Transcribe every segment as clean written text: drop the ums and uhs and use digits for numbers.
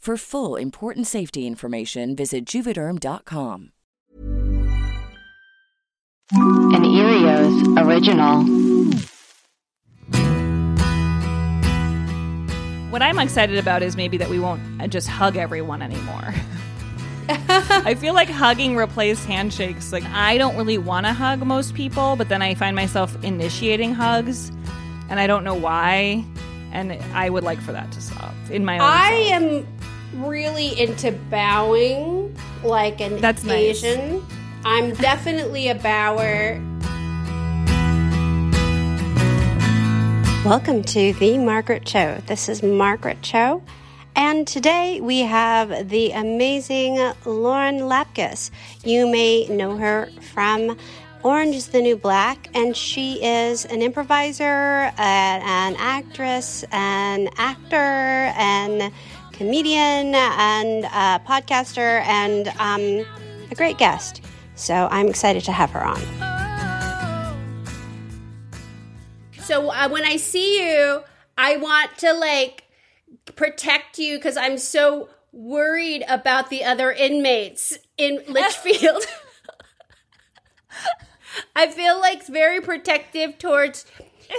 For full, important safety information, visit Juvederm.com. An Earios original. What I'm excited about is maybe that we won't just hug everyone anymore. I feel like hugging replaced handshakes. Like, I don't really want to hug most people, but then I find myself initiating hugs, and I don't know why, and I would like for that to stop in my own self. Really into bowing like an Asian. Nice. I'm definitely a bower. Welcome to The Margaret Cho. This is Margaret Cho, and today we have the amazing Lauren Lapkus. You may know her from Orange Is the New Black, and she is an improviser, an actress, an actor, and comedian and a podcaster and a great guest. So I'm excited to have her on. So when I see you, I want to like protect you because I'm so worried about the other inmates in Litchfield. I feel like very protective towards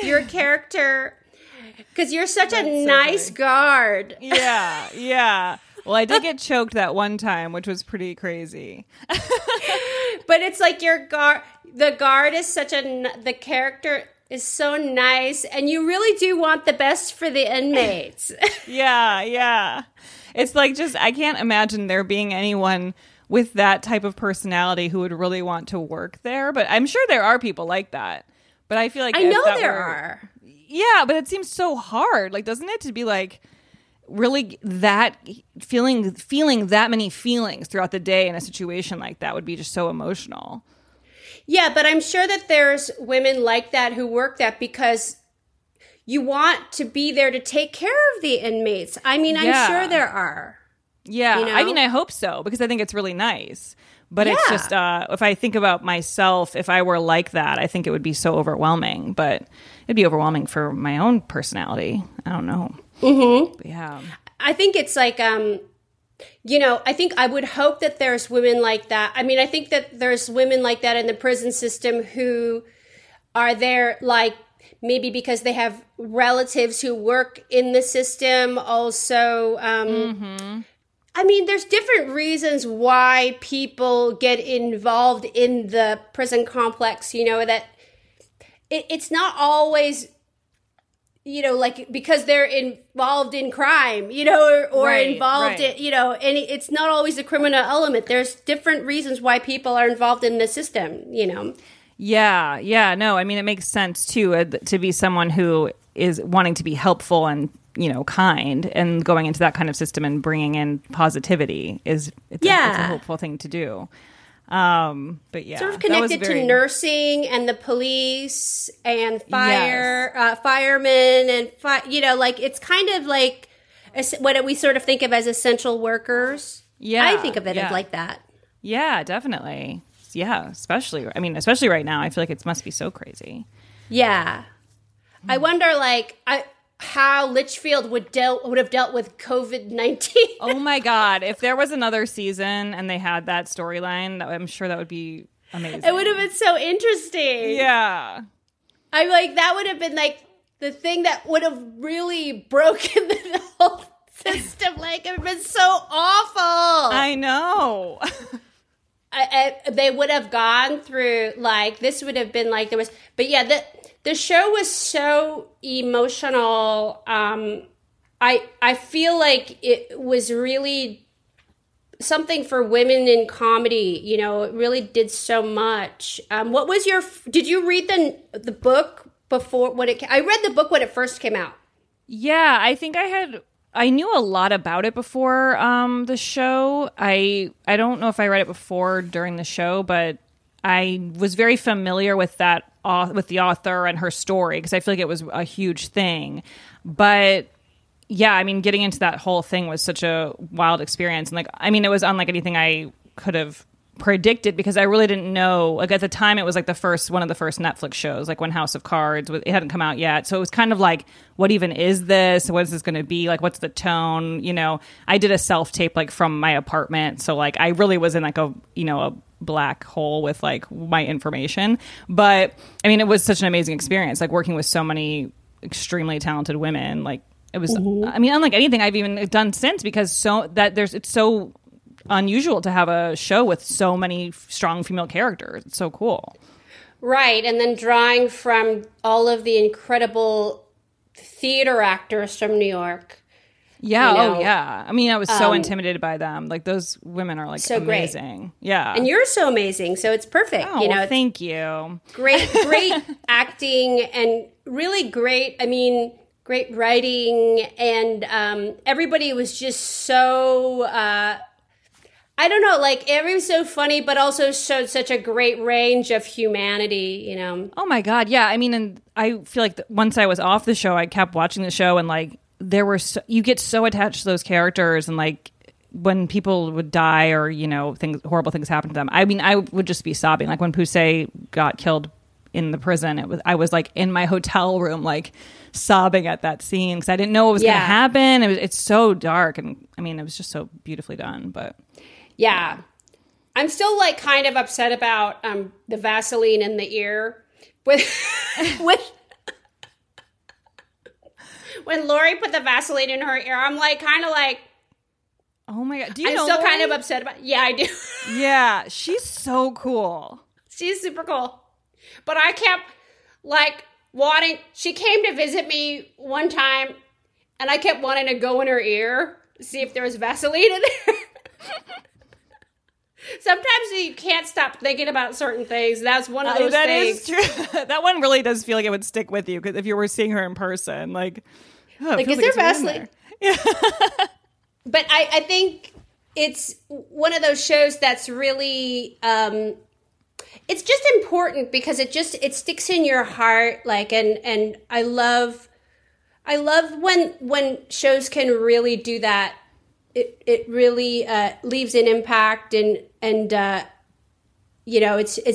your character. Because you're such a nice guard. Yeah, yeah. Well, I did get choked that one time, which was pretty crazy. But it's like your guard, the guard is such a, the character is so nice. And you really do want the best for the inmates. Yeah, yeah. It's like just, I can't imagine there being anyone with that type of personality who would really want to work there. But I'm sure there are people like that. But I feel like I know there are. Yeah, but it seems so hard. Like, doesn't it, to be like really that feeling that many feelings throughout the day in a situation like that would be just so emotional. Yeah, but I'm sure that there's women like that who work that because you want to be there to take care of the inmates. I mean, I'm sure there are. Yeah, you know? I mean, I hope so because I think it's really nice. But it's just if I think about myself, if I were like that, I think it would be so overwhelming. But it'd be overwhelming for my own personality. I don't know. Mm-hmm. But yeah, I think it's like, you know, I think I would hope that there's women like that. I mean, I think that there's women like that in the prison system who are there like maybe because they have relatives who work in the system also. Mm-hmm. I mean, there's different reasons why people get involved in the prison complex, you know, that it's not always, you know, like because they're involved in crime, you know, or involved in, you know, and it's not always the criminal element. There's different reasons why people are involved in the system, you know. Yeah, yeah. No, I mean, it makes sense, too, to be someone who is wanting to be helpful and, you know, kind, and going into that kind of system and bringing in positivity is it's a hopeful thing to do. But yeah, sort of connected to nursing and the police and fire, firemen and it's kind of like what we sort of think of as essential workers. Yeah, I think of it as like that. Yeah, definitely. Yeah, especially right now, I feel like it must be so crazy. Yeah, I wonder how Litchfield would have dealt with COVID-19. Oh my God. If there was another season and they had that storyline, I'm sure that would be amazing. It would have been so interesting. Yeah. I'm like, that would have been like the thing that would have really broken the whole system. Like, it would have been so awful. I know. They would have gone through, like, this would have been like there was, but yeah, the show was so emotional. I feel like it was really something for women in comedy. You know, it really did so much. What was your? Did you read the book before when it? I read the book when it first came out. Yeah, I think I knew a lot about it before the show. I don't know if I read it before or during the show, but I was very familiar with that. With the author and her story, because I feel like it was a huge thing. But yeah, I mean, getting into that whole thing was such a wild experience. And it was unlike anything I could have predicted, because I really didn't know. Like, at the time, it was like one of the first Netflix shows, like when House of Cards, it hadn't come out yet. So it was kind of like, what even is this? What is this going to be? Like, what's the tone? You know, I did a self-tape like from my apartment. So like, I really was in like a black hole with like my information. But I mean, it was such an amazing experience, like working with so many extremely talented women. Like, it was I mean, unlike anything I've even done since, because it's so unusual to have a show with so many strong female characters. It's so cool. Right. And then drawing from all of the incredible theater actors from New York. Yeah. You know, I mean, I was so intimidated by them. Like, those women are like so amazing. Great. Yeah. And you're so amazing. So it's perfect. Oh, well, thank you. Great acting and really great. I mean, great writing, and everybody was just so, I don't know, like, it was so funny, but also showed such a great range of humanity, you know? Oh my God. Yeah. I mean, and I feel like once I was off the show, I kept watching the show, and like, you get so attached to those characters, and like when people would die or horrible things happen to them. I mean, I would just be sobbing. Like when Poussey got killed in the prison, I was like in my hotel room, like sobbing at that scene because I didn't know what was going to happen. It's so dark, and I mean, it was just so beautifully done. But yeah, I'm still like kind of upset about the Vaseline in the ear with. When Lori put the Vaseline in her ear, I'm like, kind of like, oh my God. Do you know Lori? I'm still kind of upset about it. Yeah, I do. Yeah, she's so cool. She's super cool. But I kept like wanting, she came to visit me one time, and I kept wanting to go in her ear, see if there was Vaseline in there. Sometimes you can't stop thinking about certain things. That's one of those things. That is true. That one really does feel like it would stick with you, because if you were seeing her in person, like, is there Vaseline? Yeah. But I think it's one of those shows that's really, it's just important because it sticks in your heart. Like, and I love when shows can really do that. It really leaves an impact, and it's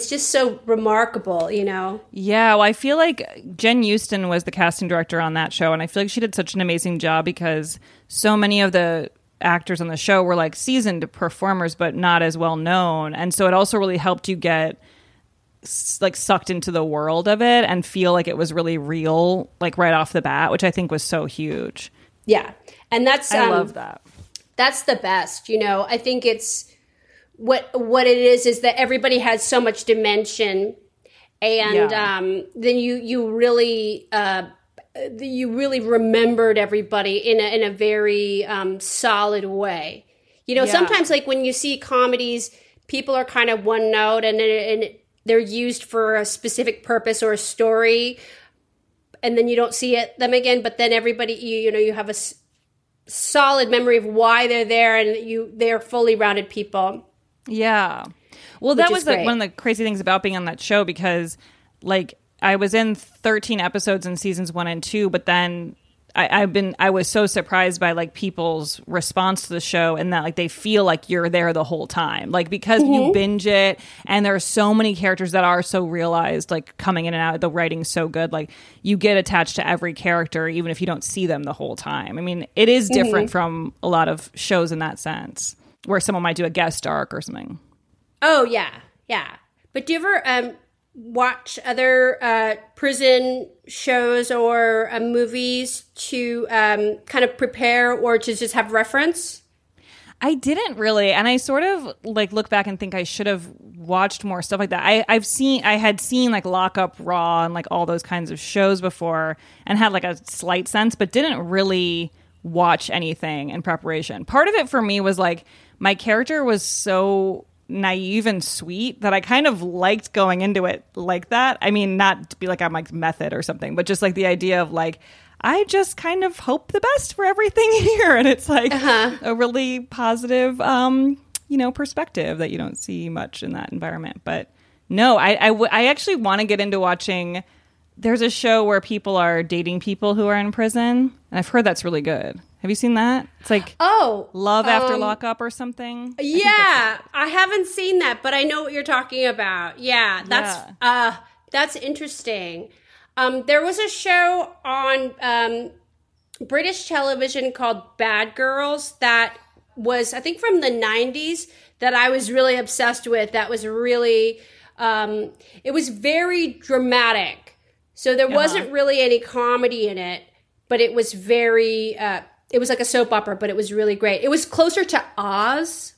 just so remarkable, you know? Yeah, well, I feel like Jen Euston was the casting director on that show, and I feel like she did such an amazing job because so many of the actors on the show were like seasoned performers but not as well known. And so it also really helped you get like sucked into the world of it and feel like it was really real, like right off the bat, which I think was so huge. Yeah, and that's... I love that. That's the best, you know. I think it's what it is that everybody has so much dimension, and then you really remembered everybody in a very solid way. You know, sometimes like when you see comedies, people are kind of one note, and they're used for a specific purpose or a story, and then you don't see them again. But then everybody, you have a solid memory of why they're there, and they're fully rounded people. Yeah. Well, that was like one of the crazy things about being on that show, because like I was in 13 episodes in seasons 1 and 2, but then I was so surprised by like people's response to the show, and that like they feel like you're there the whole time, like because you binge it, and there are so many characters that are so realized, like coming in and out. The writing's so good, like you get attached to every character even if you don't see them the whole time. I mean, it is different from a lot of shows in that sense, where someone might do a guest arc or something. Oh yeah, yeah. But do you ever watch other prison shows or movies to kind of prepare, or to just have reference? I didn't really, and I sort of like look back and think I should have watched more stuff like that. I had seen like Lock Up Raw and like all those kinds of shows before, and had like a slight sense, but didn't really watch anything in preparation. Part of it for me was like my character was so naive and sweet that I kind of liked going into it like that. I mean, not to be like I'm like method or something, but just like the idea of like, I just kind of hope the best for everything here. And it's like a really positive, you know, perspective that you don't see much in that environment. But no, I actually want to get into watching. There's a show where people are dating people who are in prison, and I've heard that's really good. Have you seen that? It's like Love After Lockup or something. Yeah, I haven't seen that, but I know what you're talking about. Yeah, that's interesting. There was a show on British television called Bad Girls that was, I think, from the 90s that I was really obsessed with. That was really, it was very dramatic. So there wasn't really any comedy in it, but it was very... it was like a soap opera, but it was really great. It was closer to Oz.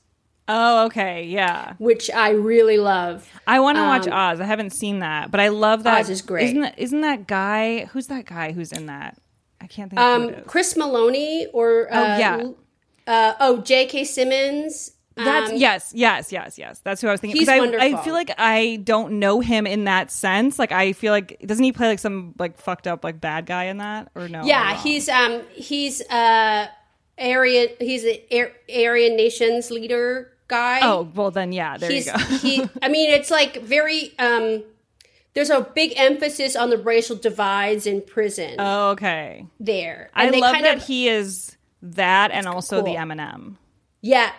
Oh, okay. Yeah. Which I really love. I want to watch Oz. I haven't seen that, but I love that. Oz is great. Isn't that guy... Who's that guy who's in that? I can't think of who it is. Chris Maloney or... J.K. Simmons. That's yes. That's who I was thinking. He's wonderful. I feel like I don't know him in that sense. Like I feel like, doesn't he play like some like fucked up like bad guy in that, or no? Yeah, he's an Aryan Nations leader guy. Oh well, then yeah, you go. I mean, it's like very. There's a big emphasis on the racial divides in prison. Oh, okay. There, and I love kind that of, he is that, and also cool. The Eminem. Yeah.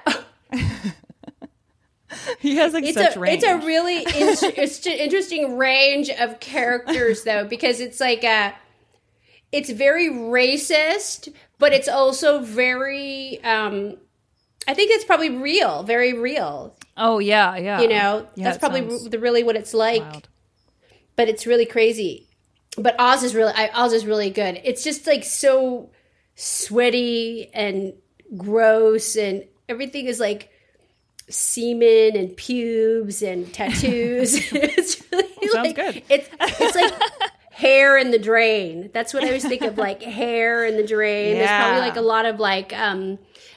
He has like such range. It's a really interesting range of characters, though, because it's like it's very racist, but it's also very. I think it's probably real, very real. Oh yeah, yeah. You know, that's probably really what it's like. Wild. But it's really crazy. But Oz is really good. It's just like so sweaty and gross and. Everything is like semen and pubes and tattoos. It's really sounds good. It's like hair in the drain. That's what I always think of, like hair in the drain. Yeah. There's probably like a lot of like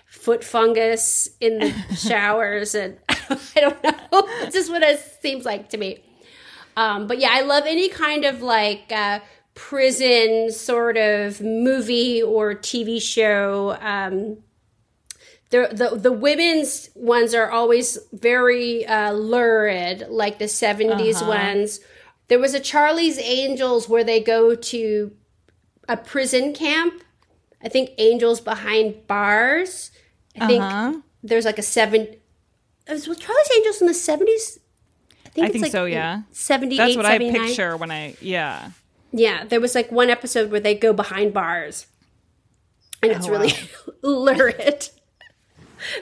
foot fungus in the showers, and I don't know. It's just what it seems like to me. But yeah, I love any kind of like prison sort of movie or TV show. The women's ones are always very lurid, like the 70s ones. There was a Charlie's Angels where they go to a prison camp. I think Angels Behind Bars. I think there's like a was Charlie's Angels in the 70s? I think like so, yeah. 78, that's what 79. I picture when I, yeah. Yeah, there was like one episode where they go behind bars. And it's really lurid.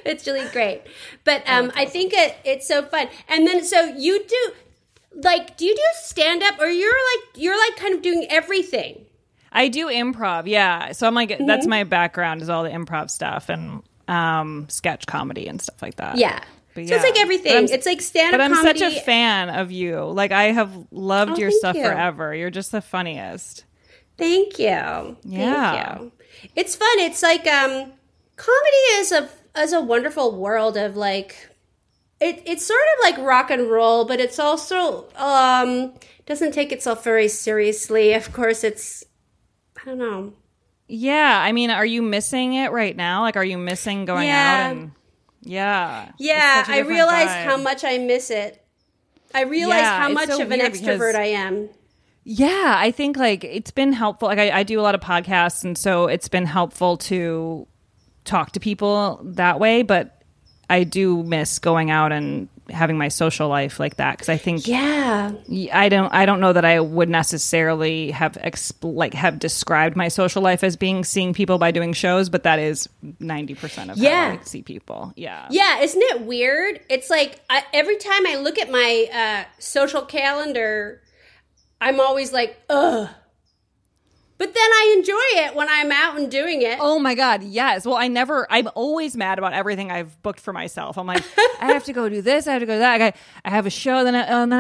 It's really great. But I think it's so fun. And then, so you do, like, do you do stand-up, or you're kind of doing everything? I do improv, yeah. So I'm like, that's my background, is all the improv stuff and sketch comedy and stuff like that. Yeah. But so it's like everything. It's like stand-up comedy. But I'm such a fan of you. Like, I have loved your stuff forever. You're just the funniest. Thank you. Yeah. Thank you. It's fun. It's like, comedy is a wonderful world of like, it's sort of like rock and roll, but it's also doesn't take itself very seriously. Of course, it's, I don't know. Yeah, I mean, are you missing it right now? Like, are you missing going out? And Yeah. Yeah, I realized how much I miss it. I realized how much of an extrovert I am. Yeah, I think like it's been helpful. Like I do a lot of podcasts, and so it's been helpful to talk to people that way. But I do miss going out and having my social life like that, because I think I don't know that I would necessarily have described my social life as being seeing people by doing shows, but that is 90% of how I see people. Yeah, isn't it weird? It's like every time I look at my social calendar, I'm always like, ugh. But then I enjoy it when I'm out and doing it. Oh, my God. Yes. Well, I'm always mad about everything I've booked for myself. I'm like, I have to go do this. I have to go do that. I have a show. I'm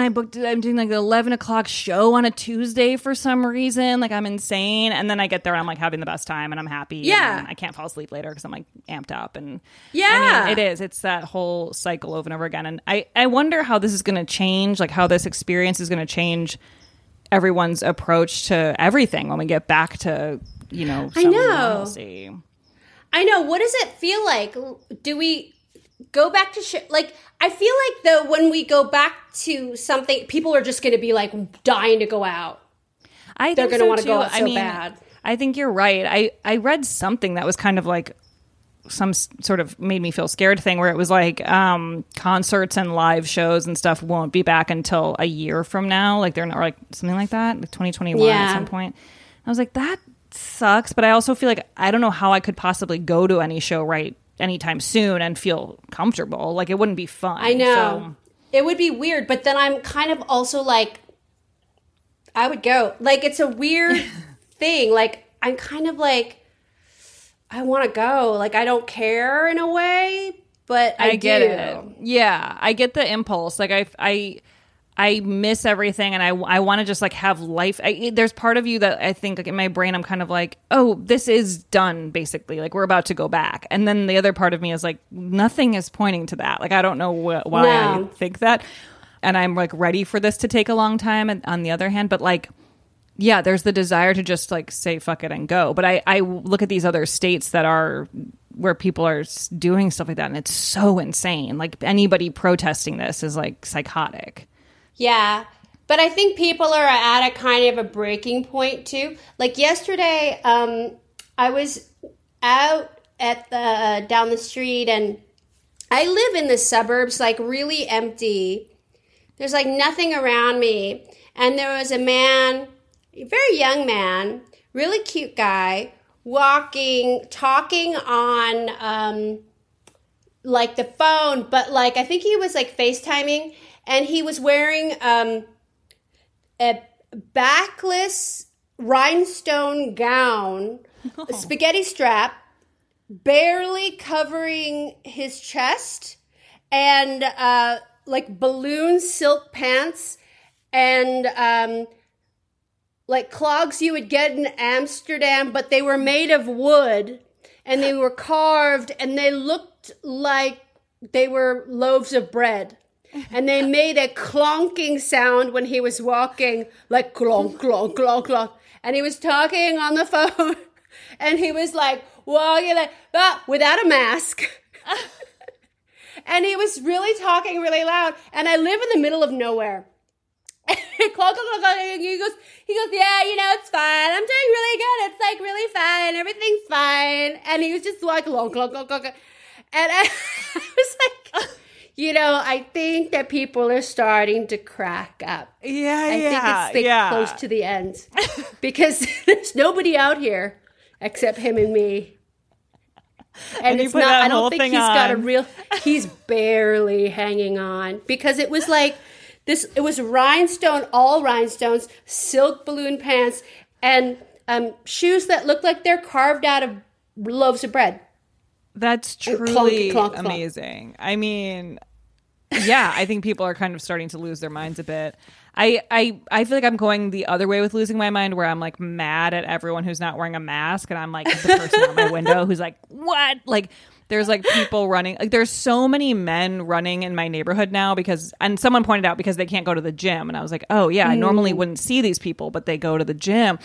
doing like the 11 o'clock show on a Tuesday for some reason. Like I'm insane. And then I get there and I'm like having the best time and I'm happy. Yeah. And I can't fall asleep later because I'm like amped up. And yeah, I mean, it is. It's that whole cycle over and over again. And I wonder how this is going to change, like how this experience is going to change everyone's approach to everything when we get back to, you know, some normalcy. I know. What does it feel like? Do we go back to shit? Like, I feel like though when we go back to something, people are just going to be like dying to go out. They're going to want to go out bad. I think you're right. I read something that was kind of like some sort of made me feel scared thing where it was like concerts and live shows and stuff won't be back until a year from now. Like they're not like something like that, like 2021 at some point. I was like, that sucks. But I also feel like I don't know how I could possibly go to any show anytime soon and feel comfortable. Like it wouldn't be fun. I know. So. It would be weird. But then I'm kind of also like, I would go. Like it's a weird thing. Like I'm kind of like, I want to go. Like, I don't care in a way, but I get it. Yeah, I get the impulse. Like, I miss everything, and I want to just, like, have life. There's part of you that I think, like, in my brain, I'm kind of like, oh, this is done, basically. Like, we're about to go back. And then the other part of me is like, nothing is pointing to that. Like, I don't know why I think that. And I'm, like, ready for this to take a long time, and, on the other hand. But, like... yeah, there's the desire to just like say fuck it and go. But I look at these other states that are where people are doing stuff like that, and it's so insane. Like anybody protesting this is like psychotic. Yeah, but I think people are at a kind of a breaking point too. Like yesterday, I was out at the down the street, and I live in the suburbs, like really empty. There's like nothing around me, and there was a man. A very young man, really cute guy, talking on like the phone, but like I think he was like FaceTiming, and he was wearing a backless rhinestone gown, a spaghetti strap, barely covering his chest, and like balloon silk pants, and like clogs you would get in Amsterdam, but they were made of wood and they were carved and they looked like they were loaves of bread. And they made a clonking sound when he was walking, like clonk, clonk, clonk, clonk. And he was talking on the phone and he was like, walking like, ah, without a mask. And he was really talking really loud. And I live in the middle of nowhere. He goes, yeah, you know, it's fine. I'm doing really good. It's like really fine. Everything's fine. And he was just like, long, long, long, long. And I was like, you know, I think that people are starting to crack up. I think it's close to the end because there's nobody out here except him and me. And it's not, I don't think he's got a real, he's barely hanging on because it was like, it was rhinestone, all rhinestones, silk balloon pants, and shoes that look like they're carved out of loaves of bread. That's truly amazing. I mean, yeah, I think people are kind of starting to lose their minds a bit. I feel like I'm going the other way with losing my mind, where I'm like mad at everyone who's not wearing a mask, and I'm like the person out my window who's like, what? Like... there's like people running, like there's so many men running in my neighborhood now and someone pointed out because they can't go to the gym. And I was like, oh yeah, I normally wouldn't see these people, but they go to the gym.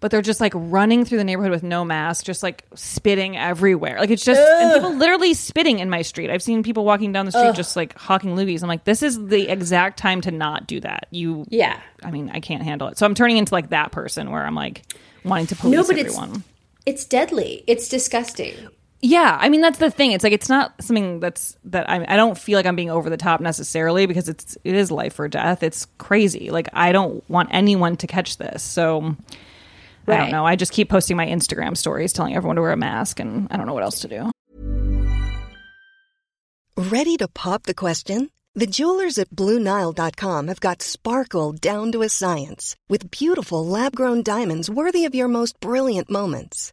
but they're just like running through the neighborhood with no mask, just like spitting everywhere. Like it's just, and people literally spitting in my street. I've seen people walking down the street just like hawking loogies. I'm like, this is the exact time to not do that. You, yeah. I mean, I can't handle it. So I'm turning into like that person where I'm like wanting to police everyone. It's deadly. It's disgusting. Yeah, I mean that's the thing. It's like it's not something that I don't feel like I'm being over the top necessarily because it is life or death. It's crazy. Like I don't want anyone to catch this. So right. I don't know. I just keep posting my Instagram stories telling everyone to wear a mask and I don't know what else to do. Ready to pop the question? The jewelers at BlueNile.com have got sparkle down to a science with beautiful lab-grown diamonds worthy of your most brilliant moments.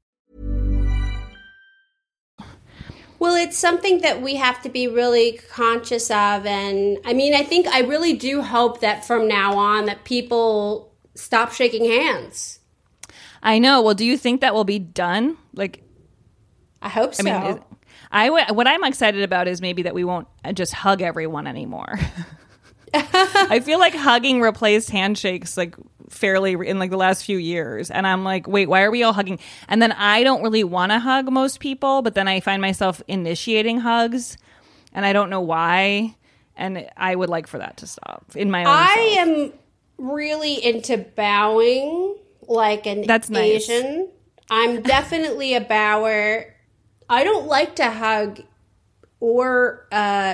Well, it's something that we have to be really conscious of. And I mean, I think I really do hope that from now on that people stop shaking hands. I know. Well, do you think that will be done? Like, I hope so. I mean, what I'm excited about is maybe that we won't just hug everyone anymore. I feel like hugging replaced handshakes like fairly in like the last few years, and I'm like, wait, why are we all hugging? And then I don't really want to hug most people, but then I find myself initiating hugs and I don't know why, and I would like for that to stop in my own I am really into bowing like an Asian. Nice. I'm definitely a bower. I don't like to hug or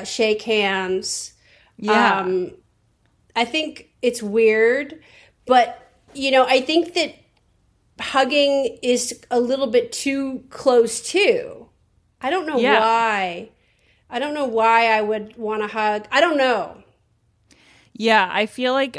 shake hands. Yeah. I think it's weird, but, you know, I think that hugging is a little bit too close too. I don't know why. I don't know why I would want to hug. I don't know. Yeah, I feel like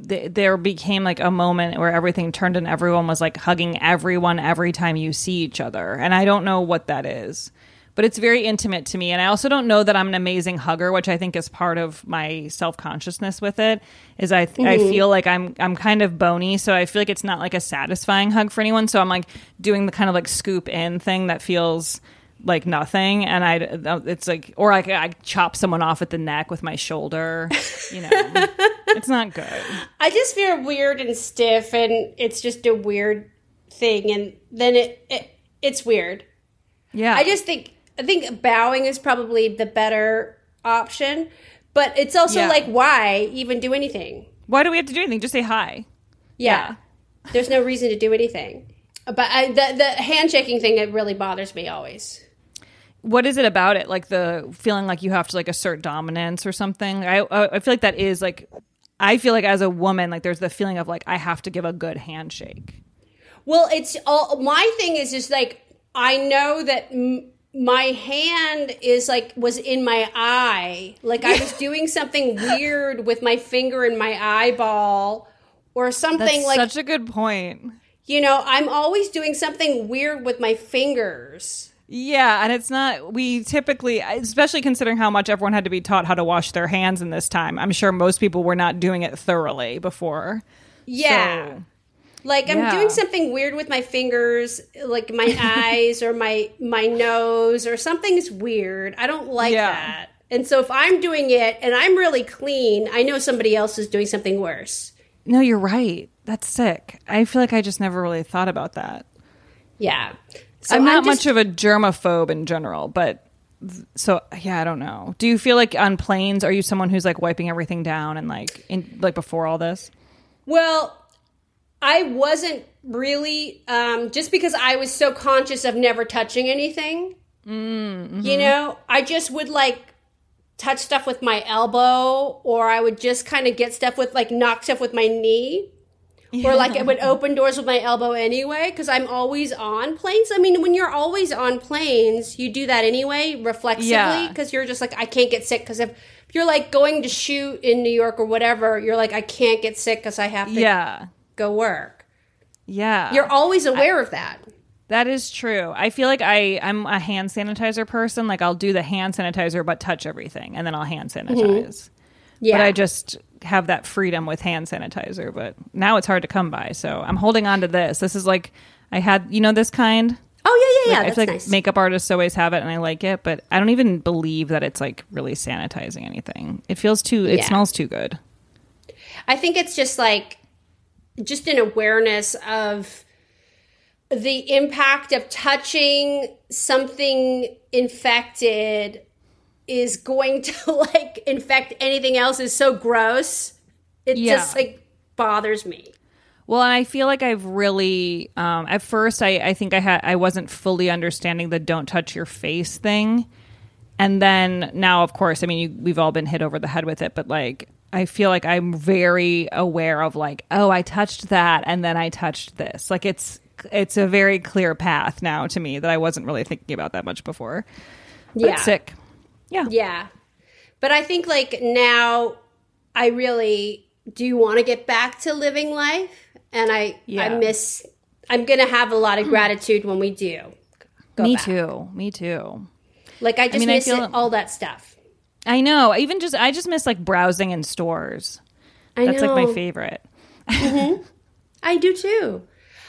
there became like a moment where everything turned and everyone was like hugging everyone every time you see each other. And I don't know what that is. But it's very intimate to me. And I also don't know that I'm an amazing hugger, which I think is part of my self-consciousness with it, is I feel like I'm kind of bony. So I feel like it's not like a satisfying hug for anyone. So I'm like doing the kind of like scoop in thing that feels like nothing. And it's like, or like I chop someone off at the neck with my shoulder, you know, it's not good. I just feel weird and stiff, and it's just a weird thing. And then it's weird. Yeah. I think bowing is probably the better option, but it's also like, why even do anything? Why do we have to do anything? Just say hi. Yeah. There's no reason to do anything. But the handshaking thing, it really bothers me always. What is it about it? Like the feeling like you have to like assert dominance or something? I feel like that is like, I feel like as a woman, like there's the feeling of like, I have to give a good handshake. Well, it's all, my thing is just like, I know that... my hand is like, was in my eye. Like I was doing something weird with my finger in my eyeball or something. That's like such a good point. You know, I'm always doing something weird with my fingers. Yeah. And it's not, we typically, especially considering how much everyone had to be taught how to wash their hands in this time. I'm sure most people were not doing it thoroughly before. Yeah. So. Like, I'm doing something weird with my fingers, like my eyes or my nose or something's weird. I don't like that. And so if I'm doing it and I'm really clean, I know somebody else is doing something worse. No, you're right. That's sick. I feel like I just never really thought about that. Yeah. So I'm not much of a germaphobe in general, but so, yeah, I don't know. Do you feel like on planes, are you someone who's like wiping everything down and like before all this? Well... I wasn't really, just because I was so conscious of never touching anything, you know, I just would like touch stuff with my elbow, or I would just kind of get stuff with like knock stuff with my knee, or like I would open doors with my elbow anyway, because I'm always on planes. I mean, when you're always on planes, you do that anyway, reflexively, because you're just like, I can't get sick, because if you're like going to shoot in New York or whatever, you're like, I can't get sick because I have to... Yeah. go work. Yeah. You're always aware of that. That is true. I feel like I'm a hand sanitizer person. Like I'll do the hand sanitizer, but touch everything and then I'll hand sanitize. Yeah. But I just have that freedom with hand sanitizer. But now it's hard to come by, so I'm holding on to this. This is like I had, you know, this kind. Oh, yeah, yeah, yeah. Like, that's I feel like nice. Makeup artists always have it, and I like it, but I don't even believe that it's like really sanitizing anything. It feels too, it smells too good. I think it's just like, just an awareness of the impact of touching something infected is going to like infect anything else is so gross. It just like bothers me. Well, and I feel like I've really, at first I think I wasn't fully understanding the don't touch your face thing. And then now, of course, I mean, we've all been hit over the head with it, but like, I feel like I'm very aware of like, oh, I touched that and then I touched this. Like it's a very clear path now to me that I wasn't really thinking about that much before. But it's sick. Yeah. Yeah. But I think like now I really do want to get back to living life. And I'm going to have a lot of gratitude when we do. Me too. Like, I just miss all that stuff. I know. I just miss, like, browsing in stores. That's, like, my favorite. Mm-hmm. I do, too.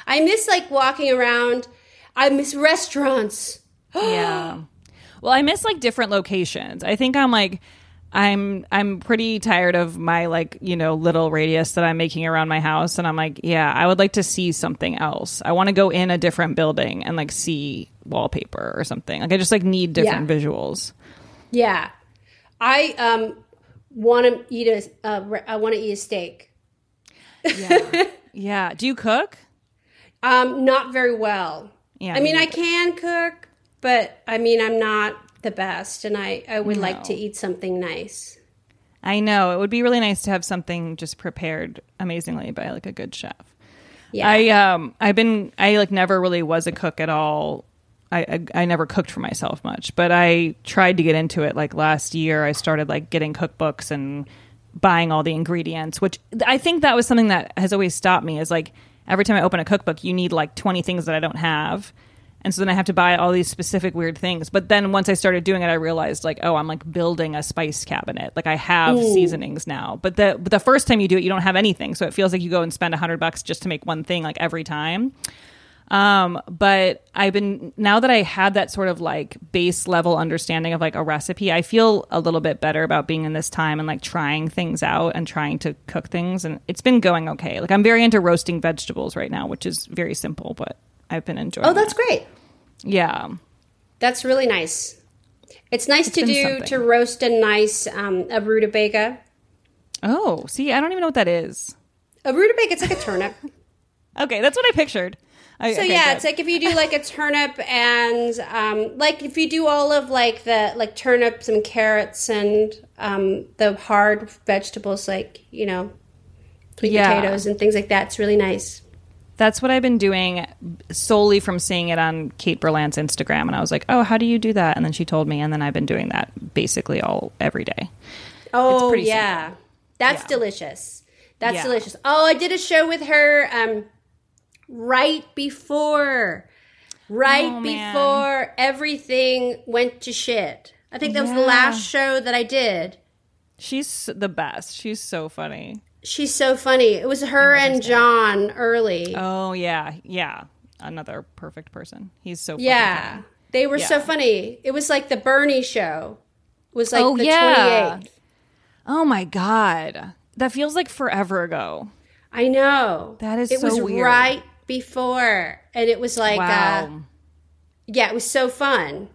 I miss, like, walking around. I miss restaurants. Yeah. Well, I miss, like, different locations. I think I'm, like... I'm pretty tired of my, like, you know, little radius that I'm making around my house. And I'm like, yeah, I would like to see something else. I want to go in a different building and, like, see wallpaper or something. Like, I just, like, need different visuals. Yeah. I want to eat a steak. Yeah. Yeah. Do you cook? Not very well. Yeah. I mean, I can cook, but, I mean, I'm not the best, and I would like to eat something nice. I know. It would be really nice to have something just prepared amazingly by, like, a good chef. Yeah. I like, never really was a cook at all. I never cooked for myself much, but I tried to get into it, like, last year. I started, like, getting cookbooks and buying all the ingredients, which I think that was something that has always stopped me, is, like, every time I open a cookbook, you need, like, 20 things that I don't have. And so then I have to buy all these specific weird things. But then once I started doing it, I realized, like, oh, I'm, like, building a spice cabinet. Like, I have seasonings now. But the first time you do it, you don't have anything. So it feels like you go and spend $100 just to make one thing, like, every time. But I've been, now that I have that sort of, like, base level understanding of, like, a recipe, I feel a little bit better about being in this time and, like, trying things out and trying to cook things. And it's been going okay. Like, I'm very into roasting vegetables right now, which is very simple, but I've been enjoying it. Oh, that's great. Yeah. That's really nice. It's nice to roast a nice a rutabaga. Oh, see, I don't even know what that is. A rutabaga, it's like a turnip. Okay, that's what I pictured. So, it's like if you do like a turnip and like if you do all of like the like turnips and carrots and the hard vegetables like, you know, sweet potatoes and things like that. It's really nice. That's what I've been doing solely from seeing it on Kate Berlant's Instagram. And I was like, oh, how do you do that? And then she told me. And then I've been doing that basically every day. Oh, it's simple. That's delicious. That's delicious. Oh, I did a show with her right before everything went to shit. I think that was the last show that I did. She's the best. She's so funny. She's so funny. It was her and John Early. Oh, yeah. Yeah. Another perfect person. He's so funny. Yeah. They were so funny. It was like the Bernie show. It was like the 28th. Oh, my God. That feels like forever ago. I know. That is so weird. It was right before. And it was like, wow. It was so fun.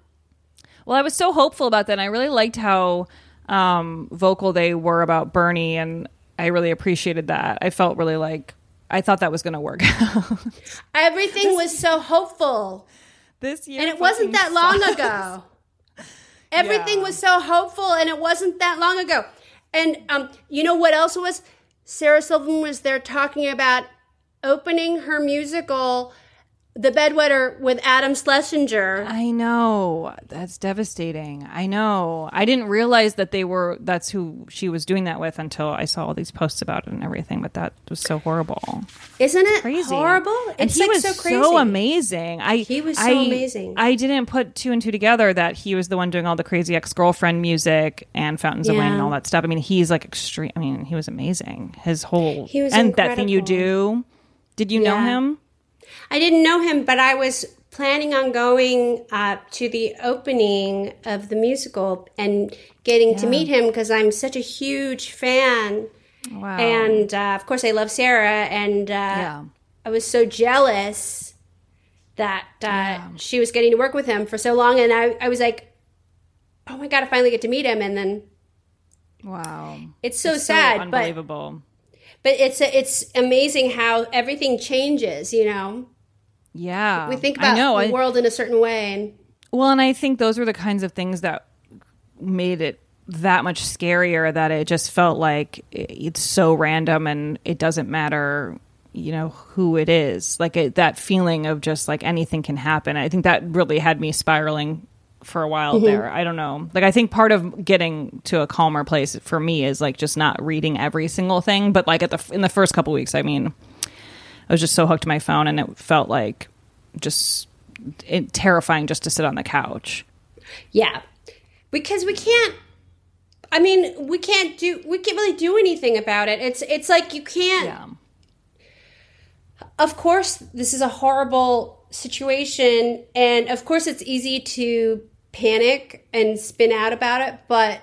Well, I was so hopeful about that. And I really liked how vocal they were about Bernie, and I really appreciated that. I felt really like I thought that was going to work out. Everything was so hopeful this year, and it wasn't that long ago. Everything was so hopeful, and it wasn't that long ago. And you know what else was? Sarah Silverman was there talking about opening her musical The Bedwetter with Adam Schlesinger. I know. That's devastating. I know. I didn't realize that that's who she was doing that with until I saw all these posts about it and everything, but that was so horrible. Isn't it crazy? Horrible? It's and he like was so crazy. So amazing. He was so amazing. I didn't put two and two together that he was the one doing all the Crazy Ex-Girlfriend music and Fountains of Wayne and all that stuff. I mean, he's like extreme. I mean, he was amazing. His whole... He was and incredible. That Thing You Do. Did you know him? I didn't know him, but I was planning on going to the opening of the musical and getting to meet him because I'm such a huge fan. Wow. And, of course, I love Sarah. And I was so jealous that she was getting to work with him for so long. And I was like, oh, my God, I finally get to meet him. And then it's so sad. Unbelievable. But it's amazing how everything changes, you know? Yeah. We think about the world in a certain way. And I think those were the kinds of things that made it that much scarier, that it just felt like it's so random and it doesn't matter, you know, who it is. Like that feeling of just like anything can happen. I think that really had me spiraling for a while there. I don't know. Like, I think part of getting to a calmer place for me is like just not reading every single thing. But like in the first couple of weeks, I mean, I was just so hooked to my phone, and it felt like just terrifying just to sit on the couch. Yeah, because we can't really do anything about it. It's like you can't. Yeah. Of course, this is a horrible situation, and of course, it's easy to panic and spin out about it, but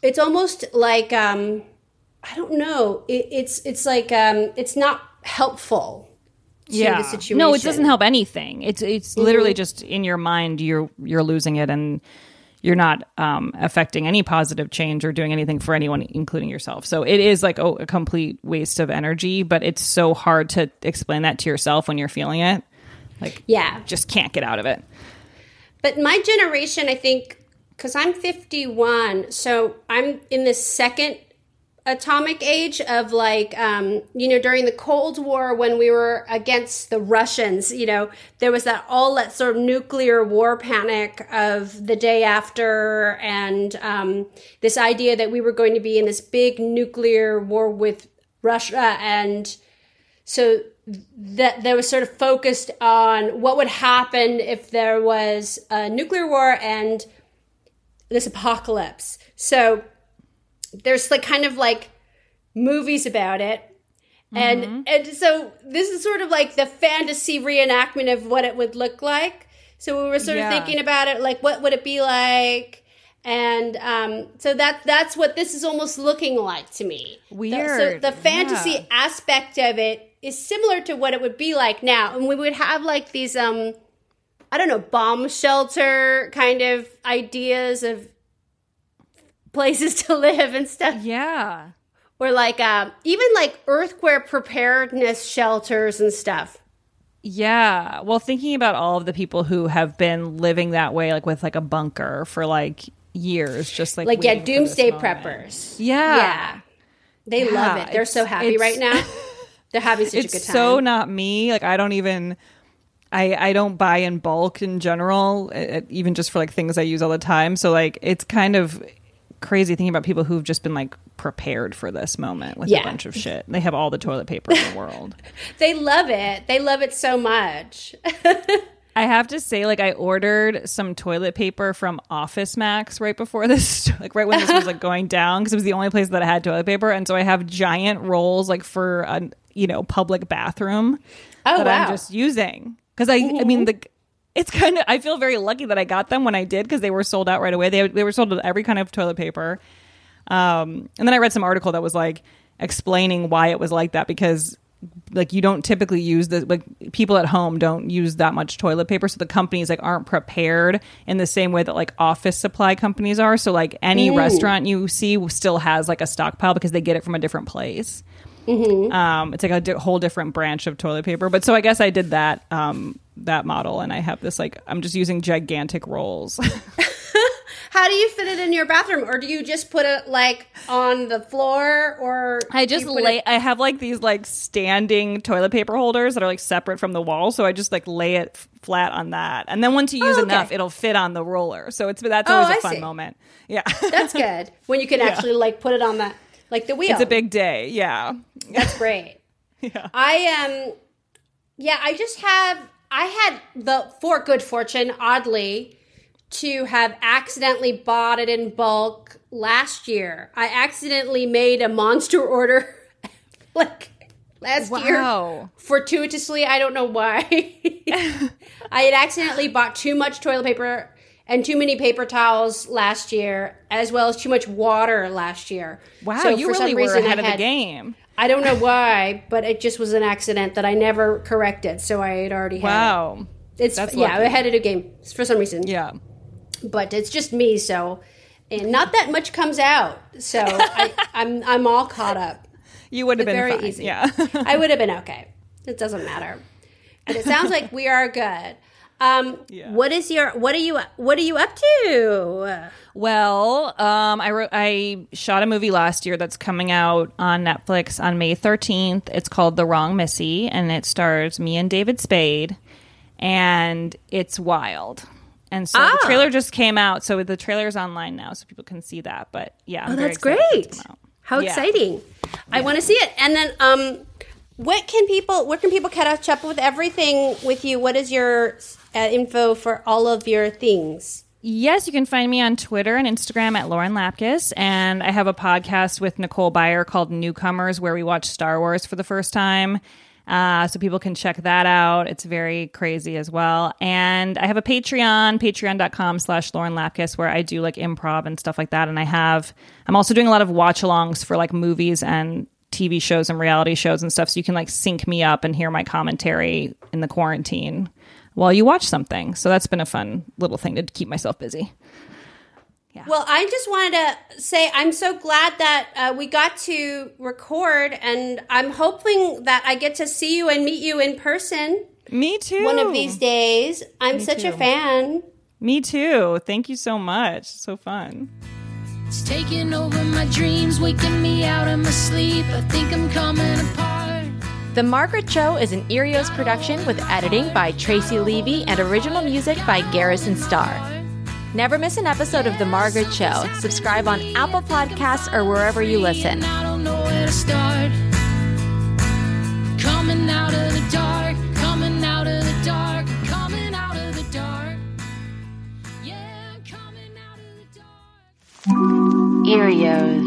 it's almost like I don't know. It's like it's not helpful to the situation. No, it doesn't help anything. It's literally just in your mind. You're losing it, and you're not affecting any positive change or doing anything for anyone, including yourself. So it is like a complete waste of energy. But it's so hard to explain that to yourself when you're feeling it. Like, you just can't get out of it. But my generation, I think, because I'm 51, so I'm in the second atomic age of like, during the Cold War when we were against the Russians, you know, there was that sort of nuclear war panic of the day after, and this idea that we were going to be in this big nuclear war with Russia. And so that was sort of focused on what would happen if there was a nuclear war and this apocalypse. So there's like kind of like movies about it. And so this is sort of like the fantasy reenactment of what it would look like. So we were sort of thinking about it, like what would it be like? And so that's what this is almost looking like to me. Weird. So the fantasy aspect of it is similar to what it would be like now. And we would have like these, I don't know, bomb shelter kind of ideas of places to live and stuff. Yeah. Or like even like earthquake preparedness shelters and stuff. Yeah. Well, thinking about all of the people who have been living that way, like with like a bunker for like years, just like doomsday preppers. Yeah. Yeah. They love it. They're so happy right now. They're having such a good time. It's so not me. Like, I don't even... I don't buy in bulk in general, even just for like things I use all the time. So like it's kind of crazy thinking about people who've just been like prepared for this moment with a bunch of shit. They have all the toilet paper in the world. They love it. They love it so much. I have to say, like, I ordered some toilet paper from Office Max right before this, like right when this was like going down, because it was the only place that I had toilet paper. And so I have giant rolls like for a, you know, public bathroom I'm just using. Because I mean, it's kind of, I feel very lucky that I got them when I did, because they were sold out right away. They were sold with every kind of toilet paper. And then I read some article that was like explaining why it was like that, because like you don't typically use the, like people at home don't use that much toilet paper. So the companies like aren't prepared in the same way that like office supply companies are. So like any restaurant you see still has like a stockpile because they get it from a different place. Mm-hmm. It's like a whole different branch of toilet paper. But so I guess I did that model, and I have this like I'm just using gigantic rolls. How do you fit it in your bathroom? Or do you just put it like on the floor? Or I just lay it... I have like these like standing toilet paper holders that are like separate from the wall, so I just like lay it flat on that, and then once you use enough, it'll fit on the roller. So that's always a fun moment. Yeah, that's good when you can actually like put it on the like the wheel. It's a big day. Yeah, that's great. Yeah, I had the good fortune, oddly, to have accidentally bought it in bulk last year. I accidentally made a monster order like last year. Fortuitously, I don't know why. I had accidentally bought too much toilet paper and too many paper towels last year, as well as too much water last year. Wow, so you really were ahead of the game. I don't know why, but it just was an accident that I never corrected. So I had already had it. That's I had it a game for some reason. Yeah. But it's just me, so and not that much comes out. So I'm all caught up. You would have been very fine. Easy. Yeah. I would have been okay. It doesn't matter. But it sounds like we are good. What are you up to? Well, I shot a movie last year that's coming out on Netflix on May 13th. It's called The Wrong Missy, and it stars me and David Spade, and it's wild. And so the trailer just came out, so the trailer's online now, so people can see that. But yeah, that's great! How exciting! Yeah. I want to see it, and then Where can people catch up with everything with you? What is your info for all of your things? Yes, you can find me on Twitter and Instagram at Lauren Lapkus. And I have a podcast with Nicole Byer called Newcomers, where we watch Star Wars for the first time. So people can check that out. It's very crazy as well. And I have a Patreon, patreon.com/Lauren Lapkus, where I do like improv and stuff like that. And I'm also doing a lot of watch alongs for like movies and TV shows and reality shows and stuff, so you can like sync me up and hear my commentary in the quarantine while you watch something. So that's been a fun little thing to keep myself busy. Yeah. Well, I just wanted to say I'm so glad that we got to record, and I'm hoping that I get to see you and meet you in person. Me too. One of these days. I'm such a fan. Me too. Thank you so much. So fun. It's taking over my dreams, waking me out of my sleep. I think I'm coming apart. The Margaret Cho is an Earios production with editing by Tracy Levy and original music by Garrison Starr. Never miss an episode of The Margaret Cho. Subscribe on Apple Podcasts or wherever you listen. I don't know where to start. Coming out of the dark, coming out of the dark, coming out of the dark. Yeah, coming out of the dark. Earios.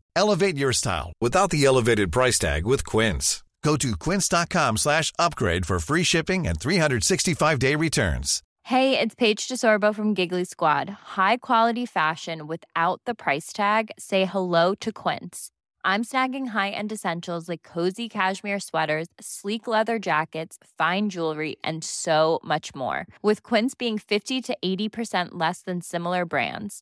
Elevate your style without the elevated price tag with Quince. Go to quince.com/upgrade for free shipping and 365-day returns. Hey, it's Paige DeSorbo from Giggly Squad. High quality fashion without the price tag. Say hello to Quince. I'm snagging high-end essentials like cozy cashmere sweaters, sleek leather jackets, fine jewelry, and so much more. With Quince being 50 to 80% less than similar brands.